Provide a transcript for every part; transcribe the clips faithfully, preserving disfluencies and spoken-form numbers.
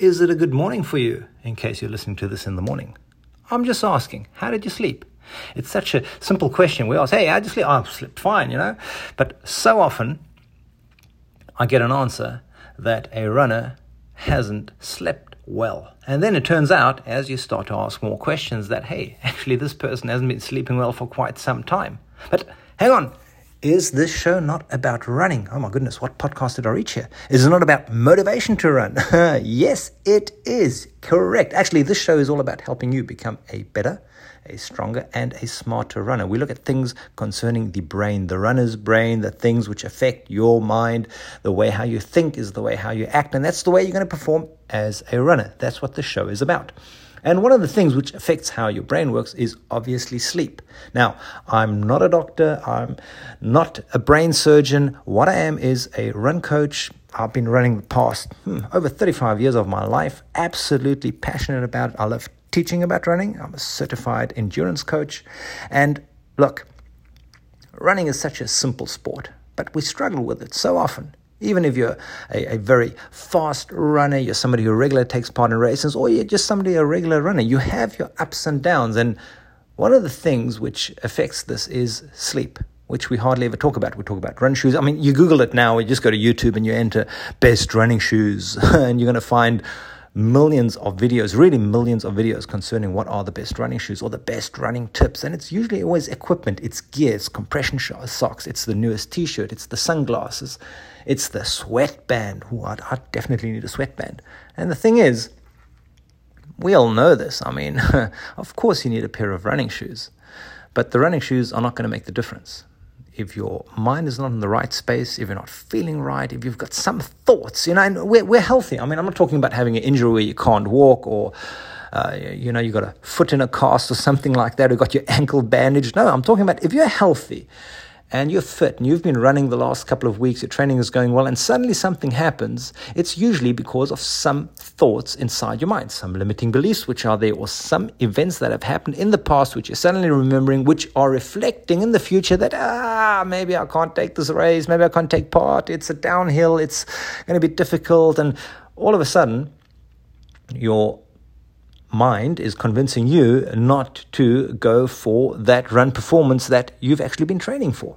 Is it a good morning for you, in case you're listening to this in the morning? I'm just asking, how did you sleep? It's such a simple question. We ask, hey, how did you sleep? Oh, I slept fine, you know. But so often I get an answer that a runner hasn't slept well. And then it turns out, as you start to ask more questions, that, hey, actually this person hasn't been sleeping well for quite some time. But hang on. Is this show not about running? Oh my goodness, what podcast did I reach here? Is it not about motivation to run? Yes, it is. Correct. Actually, this show is all about helping you become a better, a stronger, and a smarter runner. We look at things concerning the brain, the runner's brain, the things which affect your mind. The way how you think is the way how you act, and that's the way you're going to perform as a runner. That's what the show is about. And one of the things which affects how your brain works is obviously sleep. Now, I'm not a doctor. I'm not a brain surgeon. What I am is a run coach. I've been running the past hmm, over thirty-five years of my life. Absolutely passionate about it. I love teaching about running. I'm a certified endurance coach. And look, running is such a simple sport, but we struggle with it so often. Even if you're a, a very fast runner, you're somebody who regularly takes part in races, or you're just somebody, a regular runner, you have your ups and downs. And one of the things which affects this is sleep, which we hardly ever talk about. We talk about run shoes. I mean, you Google it now, you just go to YouTube and you enter best running shoes, and you're going to find millions of videos, really millions of videos concerning what are the best running shoes or the best running tips. And it's usually always equipment. It's gear, it's compression socks, it's the newest t-shirt, it's the sunglasses, it's the sweatband. Ooh, I, I definitely need a sweatband. And the thing is, we all know this. I mean, of course you need a pair of running shoes, but the running shoes are not going to make the difference. If your mind is not in the right space, if you're not feeling right, if you've got some thoughts, you know, and we're, we're healthy. I mean, I'm not talking about having an injury where you can't walk, or, uh, you know, you've got a foot in a cast or something like that, or got your ankle bandaged. No, I'm talking about if you're healthy and you're fit and you've been running the last couple of weeks, your training is going well, and suddenly something happens, it's usually because of some thoughts inside your mind, some limiting beliefs which are there, or some events that have happened in the past which you're suddenly remembering, which are reflecting in the future that, ah, maybe I can't take this race, maybe I can't take part, it's a downhill, it's going to be difficult. And all of a sudden, your mind is convincing you not to go for that run performance that you've actually been training for.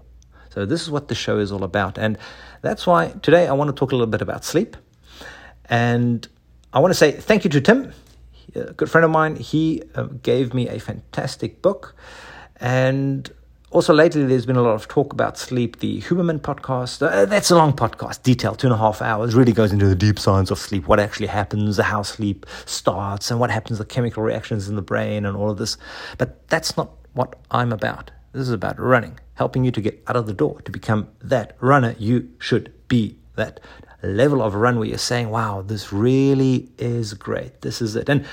So this is what the show is all about. And that's why today I want to talk a little bit about sleep. And I want to say thank you to Tim, a good friend of mine. He gave me a fantastic book. And also lately there's been a lot of talk about sleep, the Huberman podcast. Uh, that's a long podcast, detailed, two and a half hours, really goes into the deep science of sleep, what actually happens, how sleep starts, and what happens, the chemical reactions in the brain and all of this. But that's not what I'm about. This is about running, helping you to get out of the door, to become that runner you should be, that level of run where you're saying, wow, this really is great. This is it. And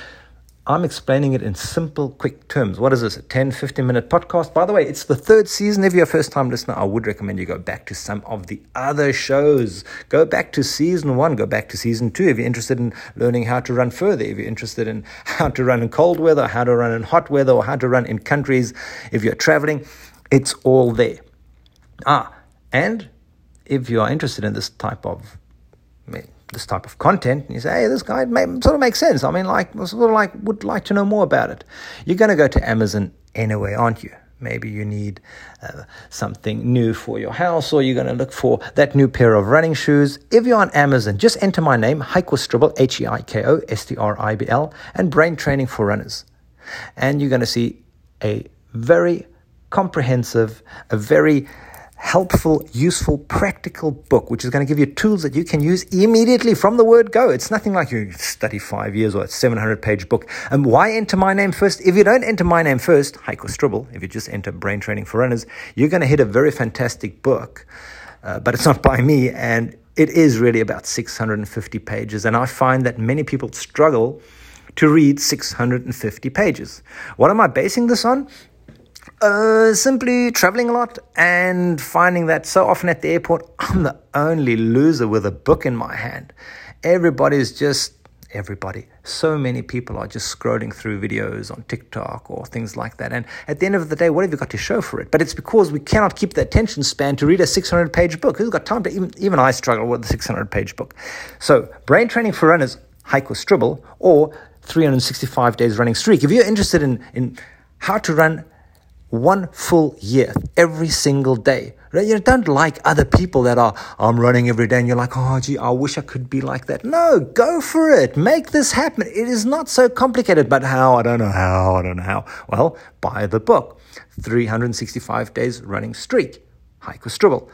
I'm explaining it in simple, quick terms. What is this, a ten, fifteen-minute podcast? By the way, it's the third season. If you're a first-time listener, I would recommend you go back to some of the other shows. Go back to season one. Go back to season two if you're interested in learning how to run further, if you're interested in how to run in cold weather, how to run in hot weather, or how to run in countries if you're traveling. It's all there. Ah, and if you are interested in this type of this type of content, and you say, hey, this guy may, sort of makes sense. I mean, like, sort of like, would like to know more about it. You're going to go to Amazon anyway, aren't you? Maybe you need uh, something new for your house, or you're going to look for that new pair of running shoes. If you're on Amazon, just enter my name, Heiko Striebel, H E I K O S T R I B L, and Brain Training for Runners. And you're going to see a very comprehensive, a very helpful, useful, practical book, which is going to give you tools that you can use immediately from the word go. It's nothing like you study five years or a seven hundred page book. And why enter my name first? If you don't enter my name first, Heiko Striebel, if you just enter Brain Training for Runners, you're going to hit a very fantastic book, uh, but it's not by me. And it is really about six hundred fifty pages. And I find that many people struggle to read six hundred fifty pages. What am I basing this on? Uh, simply traveling a lot and finding that so often at the airport, I'm the only loser with a book in my hand. Everybody's just, everybody. So many people are just scrolling through videos on TikTok or things like that. And at the end of the day, what have you got to show for it? But it's because we cannot keep the attention span to read a six hundred page book. Who's got time to, even, even I struggle with a six hundred page book. So Brain Training for Runners, Heiko Striebel, or three hundred sixty-five Days Running Streak. If you're interested in, in how to run one full year, every single day, right? You don't like other people that are, I'm running every day, and you're like, oh, gee, I wish I could be like that. No, go for it. Make this happen. It is not so complicated, but how? I don't know how. I don't know how. Well, buy the book, three hundred sixty-five Days Running Streak, Heiko Striebel.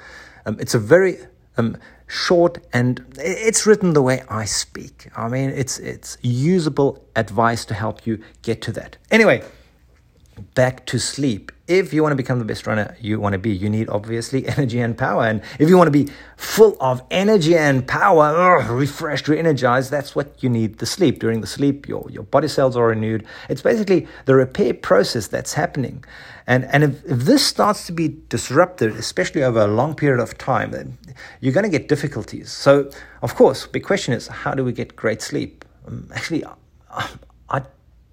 Um, it's a very um, short, and it's written the way I speak. I mean, it's it's usable advice to help you get to that. Anyway, back to sleep. If you want to become the best runner you want to be, you need obviously energy and power. And if you want to be full of energy and power, ugh, refreshed, re-energized, that's what you need, the sleep. During the sleep, your, your body cells are renewed. It's basically the repair process that's happening. And, and if, if this starts to be disrupted, especially over a long period of time, then you're going to get difficulties. So, of course, the big question is, how do we get great sleep? Um, actually, I, I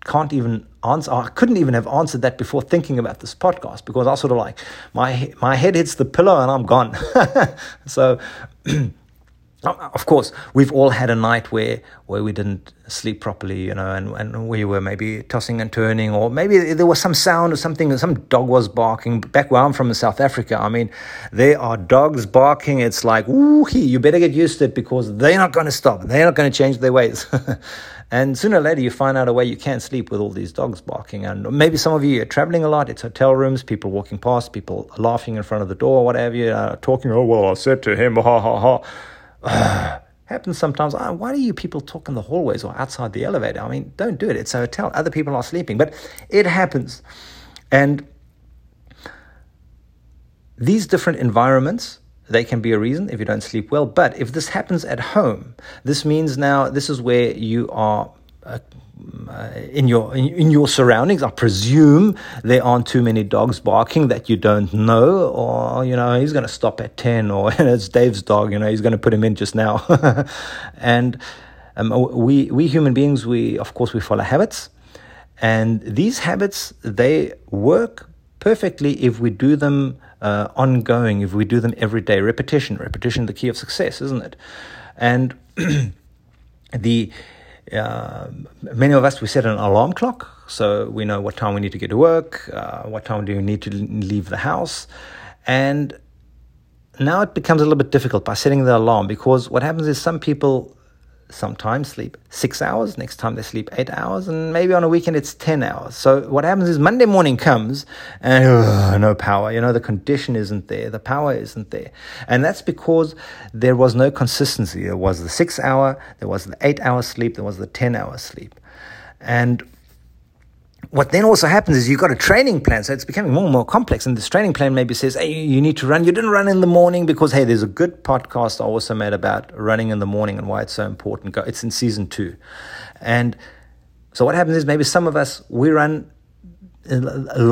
can't even answer, I couldn't even have answered that before thinking about this podcast, because I sort of like, my my head hits the pillow and I'm gone. So, of course, we've all had a night where where we didn't sleep properly, you know, and, and we were maybe tossing and turning, or maybe there was some sound or something, some dog was barking. Back where I'm from in South Africa, I mean, there are dogs barking. It's like, woo-hee, you better get used to it, because they're not going to stop. They're not going to change their ways. And sooner or later, you find out a way you can't sleep with all these dogs barking. And maybe some of you are traveling a lot. It's hotel rooms, people walking past, people laughing in front of the door, whatever you are, talking, oh, well, I said to him, ha, ha, ha. Uh, happens sometimes. Oh, why do you people talk in the hallways or outside the elevator? I mean, don't do it. It's a hotel. Other people are sleeping, but it happens. And these different environments, they can be a reason if you don't sleep well. But if this happens at home, this means now this is where you are uh, in your in, in your surroundings. I presume there aren't too many dogs barking that you don't know, or, you know, he's going to stop at ten, or it's Dave's dog, you know, he's going to put him in just now. And um, we we human beings, we of course we follow habits, and these habits, they work perfectly if we do them uh, ongoing, if we do them every day. Repetition, repetition, the key of success, isn't it? And the Uh, many of us, we set an alarm clock, so we know what time we need to get to work, uh, what time do we need to leave the house. And now it becomes a little bit difficult by setting the alarm, because what happens is some people sometimes sleep six hours, next time they sleep eight hours, and maybe on a weekend it's ten hours. So what happens is Monday morning comes and uh, no power, you know, the condition isn't there, the power isn't there. And that's because there was no consistency. There was the six hour, there was the eight hour sleep, there was the ten hour sleep. And what then also happens is you've got a training plan, so it's becoming more and more complex. And this training plan maybe says, hey, you need to run. You didn't run in the morning because, hey, there's a good podcast I also made about running in the morning and why it's so important. It's in season two. And so what happens is maybe some of us, we run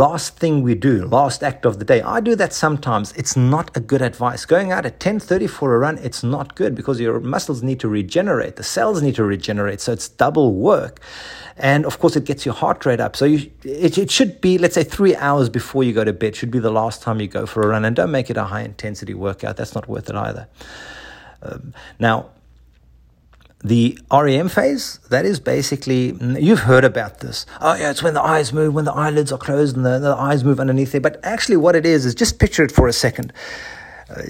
last thing we do, last act of the day. I do that sometimes. It's not a good advice. Going out at ten thirty for a run, it's not good, because your muscles need to regenerate. The cells need to regenerate, so it's double work. And, of course, it gets your heart rate up. So you, it, it should be, let's say, three hours before you go to bed. It should be the last time you go for a run. And don't make it a high-intensity workout. That's not worth it either. Um, now, the R E M phase, that is basically, you've heard about this. Oh, yeah, it's when the eyes move, when the eyelids are closed and the, the eyes move underneath there. But actually what it is, is just picture it for a second. Uh,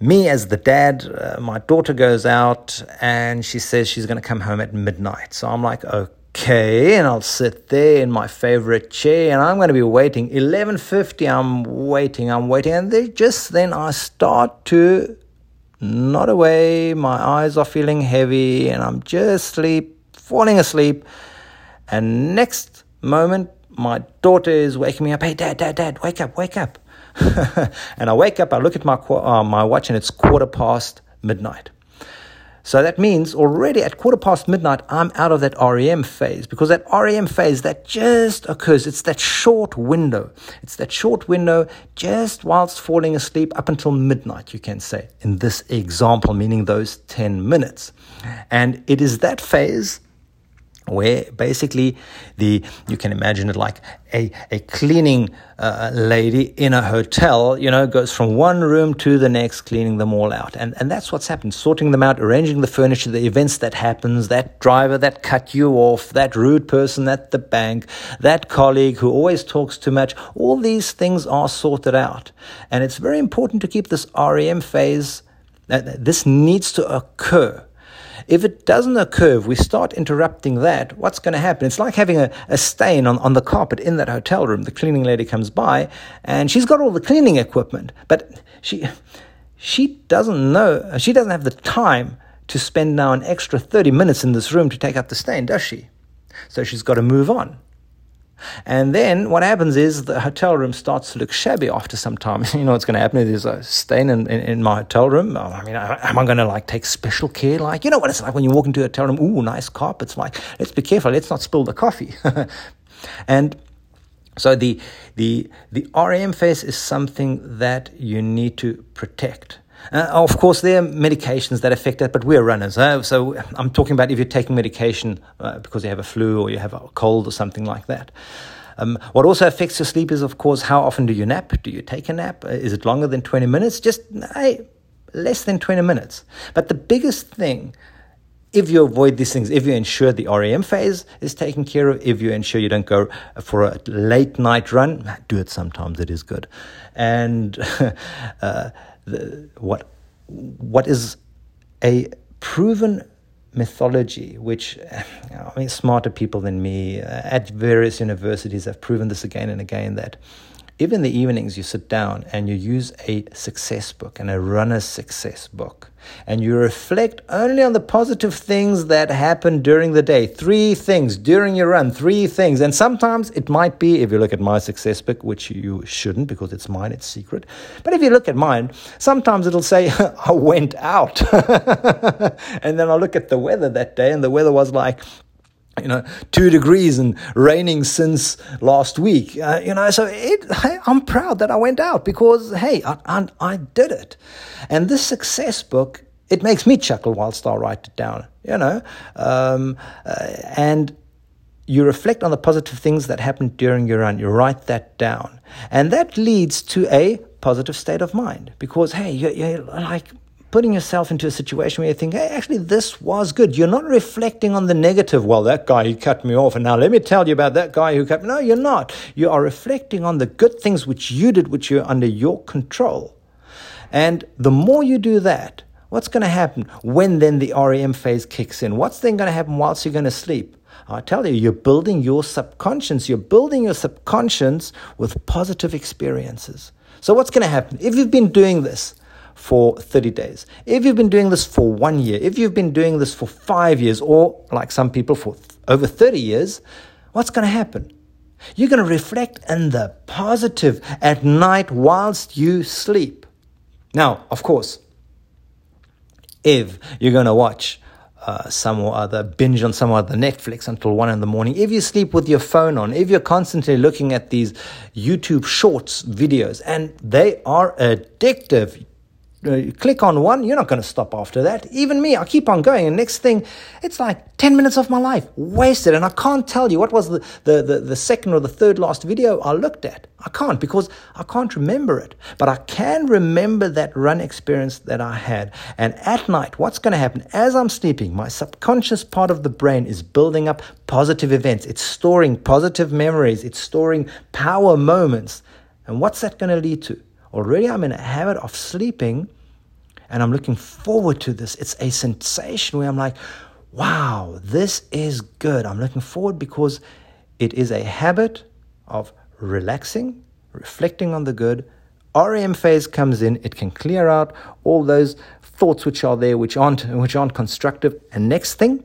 me as the dad, uh, my daughter goes out and she says she's going to come home at midnight. So I'm like, okay, and I'll sit there in my favorite chair and I'm going to be waiting. eleven fifty, I'm waiting, I'm waiting. And they just then I start to not away, my eyes are feeling heavy, and I'm just sleep, falling asleep. And next moment, my daughter is waking me up. Hey, dad, dad, dad, wake up, wake up. And I wake up, I look at my uh, my watch, and it's quarter past midnight. So that means already at quarter past midnight, I'm out of that R E M phase, because that R E M phase, that just occurs. It's that short window. It's that short window just whilst falling asleep up until midnight, you can say, in this example, meaning those ten minutes. And it is that phase where basically the you can imagine it like a a cleaning uh, lady in a hotel, you know, goes from one room to the next, cleaning them all out. And and that's what's happened, sorting them out, arranging the furniture, the events that happens, that driver that cut you off, that rude person at the bank, that colleague who always talks too much. All these things are sorted out. And it's very important to keep this R E M phase. Uh, this needs to occur. If it doesn't occur, if we start interrupting that, what's going to happen? It's like having a, a stain on, on the carpet in that hotel room. The cleaning lady comes by and she's got all the cleaning equipment, but she she doesn't know, she doesn't have the time to spend now an extra thirty minutes in this room to take out the stain, does she? So she's got to move on. And then what happens is the hotel room starts to look shabby after some time. You know what's going to happen? There's a stain in, in, in my hotel room. I mean, am I going to like take special care? Like, you know what it's like when you walk into a hotel room? Ooh, nice carpets. Like, let's be careful. Let's not spill the coffee. And so the the the R E M phase is something that you need to protect. Uh, of course, there are medications that affect that, but we're runners. Huh? So I'm talking about if you're taking medication uh, because you have a flu or you have a cold or something like that. Um, what also affects your sleep is, of course, how often do you nap? Do you take a nap? Is it longer than twenty minutes? Just hey, less than twenty minutes. But the biggest thing, if you avoid these things, if you ensure the R E M phase is taken care of, if you ensure you don't go for a late night run, do it sometimes, it is good. And... uh, The, what what is a proven methodology, which I mean, smarter people than me uh, at various universities have proven this again and again, that if in the evenings you sit down and you use a success book and a runner's success book, and you reflect only on the positive things that happen during the day, three things during your run, three things. And sometimes it might be, if you look at my success book, which you shouldn't because it's mine, it's secret. But if you look at mine, sometimes it'll say, I went out. And then I'll look at the weather that day, and the weather was like, you know, two degrees and raining since last week. Uh, you know, so it, I, I'm proud that I went out because, hey, I, I, I did it. And this success book, it makes me chuckle whilst I write it down, you know. Um, uh, and you reflect on the positive things that happened during your run. You write that down. And that leads to a positive state of mind because, hey, you're, you're like... putting yourself into a situation where you think, hey, actually, this was good. You're not reflecting on the negative. Well, that guy, he cut me off. And now let me tell you about that guy who cut me. No, you're not. You are reflecting on the good things which you did, which are under your control. And the more you do that, what's going to happen when then the R E M phase kicks in? What's then going to happen whilst you're going to sleep? I tell you, you're building your subconscious. You're building your subconscious with positive experiences. So what's going to happen? If you've been doing this for thirty days, if you've been doing this for one year, if you've been doing this for five years, or like some people for th- over thirty years, what's going to happen? You're going to reflect on the positive at night whilst you sleep. Now, of course, if you're going to watch Uh, some or other, binge on some other Netflix until one in the morning, if you sleep with your phone on, if you're constantly looking at these YouTube shorts videos, and they are addictive. You click on one, you're not going to stop after that. Even me, I keep on going, and next thing, it's like ten minutes of my life wasted, and I can't tell you what was the, the, the, the second or the third last video I looked at. I can't, because I can't remember it, but I can remember that run experience that I had. And at night, what's going to happen? As I'm sleeping, my subconscious part of the brain is building up positive events. It's storing positive memories. It's storing power moments. And what's that going to lead to? Already I'm in a habit of sleeping, and I'm looking forward to this. It's a sensation where I'm like, wow, this is good. I'm looking forward because it is a habit of relaxing, reflecting on the good. R E M phase comes in. It can clear out all those thoughts which are there, which aren't, which aren't constructive. And next thing,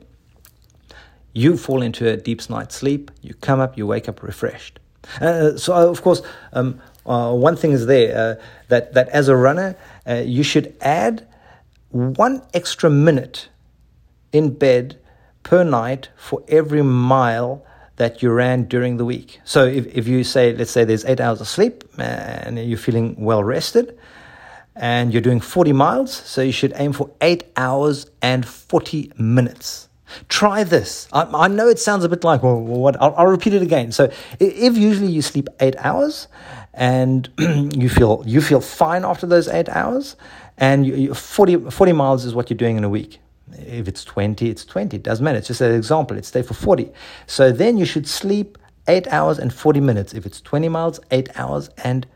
you fall into a deep night's sleep. You come up, you wake up refreshed. Uh, so, of course, um, Uh, one thing is there, uh, that, that as a runner, uh, you should add one extra minute in bed per night for every mile that you ran during the week. So if, if you say, let's say there's eight hours of sleep and you're feeling well rested and you're doing forty miles, so you should aim for eight hours and forty minutes. Try this. I, I know it sounds a bit like, well, what? I'll, I'll repeat it again. So if usually you sleep eight hours and you feel you feel fine after those eight hours, and you, you, forty, forty miles is what you're doing in a week. If it's twenty, it's twenty. It doesn't matter. It's just an example. Let's stay for forty. So then you should sleep eight hours and forty minutes. If it's twenty miles, eight hours and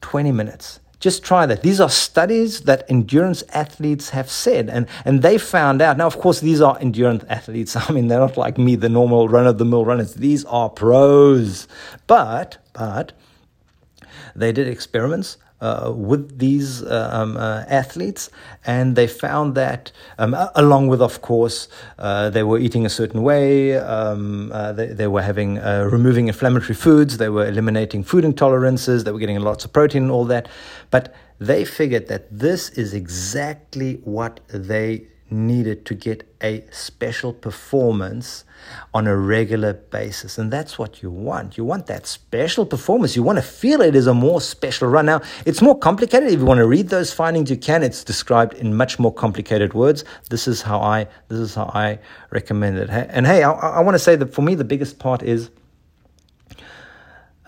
twenty minutes. Just try that. These are studies that endurance athletes have said, and, and they found out. Now, of course, these are endurance athletes. I mean, they're not like me, the normal run-of-the-mill runners. These are pros. But, but they did experiments Uh, with these uh, um, uh, athletes, and they found that um, along with, of course, uh, they were eating a certain way, um, uh, they, they were having uh, removing inflammatory foods, they were eliminating food intolerances, they were getting lots of protein and all that, but they figured that this is exactly what they needed to get a special performance on a regular basis. And that's what you want. You want that special performance. You want to feel it is a more special run. Now, it's more complicated. If you want to read those findings, you can. It's described in much more complicated words. This is how I this is how I recommend it. And hey, I, I want to say that for me, the biggest part is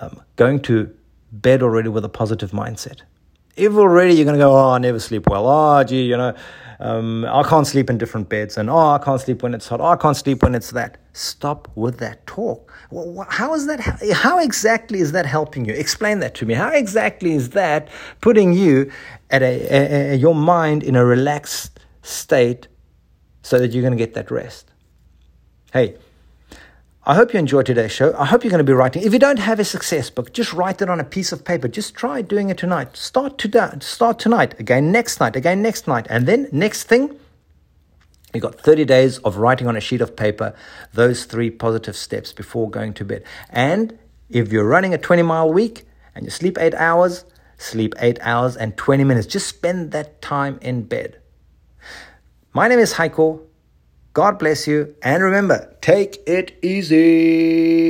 um, going to bed already with a positive mindset. If already you're going to go, oh, I never sleep well, oh, gee, you know, um, I can't sleep in different beds, and oh, I can't sleep when it's hot, oh, I can't sleep when it's that. Stop with that talk. How is that? How exactly is that helping you? Explain that to me. How exactly is that putting you at a, a, a your mind in a relaxed state so that you're going to get that rest? Hey, I hope you enjoyed today's show. I hope you're going to be writing. If you don't have a success book, just write it on a piece of paper. Just try doing it tonight. Start today. Start tonight. Again next night. Again next night. And then next thing, you got thirty days of writing on a sheet of paper those three positive steps before going to bed. And if you're running a twenty-mile week and you sleep eight hours, sleep eight hours and twenty minutes. Just spend that time in bed. My name is Heiko. God bless you, and remember, take it easy.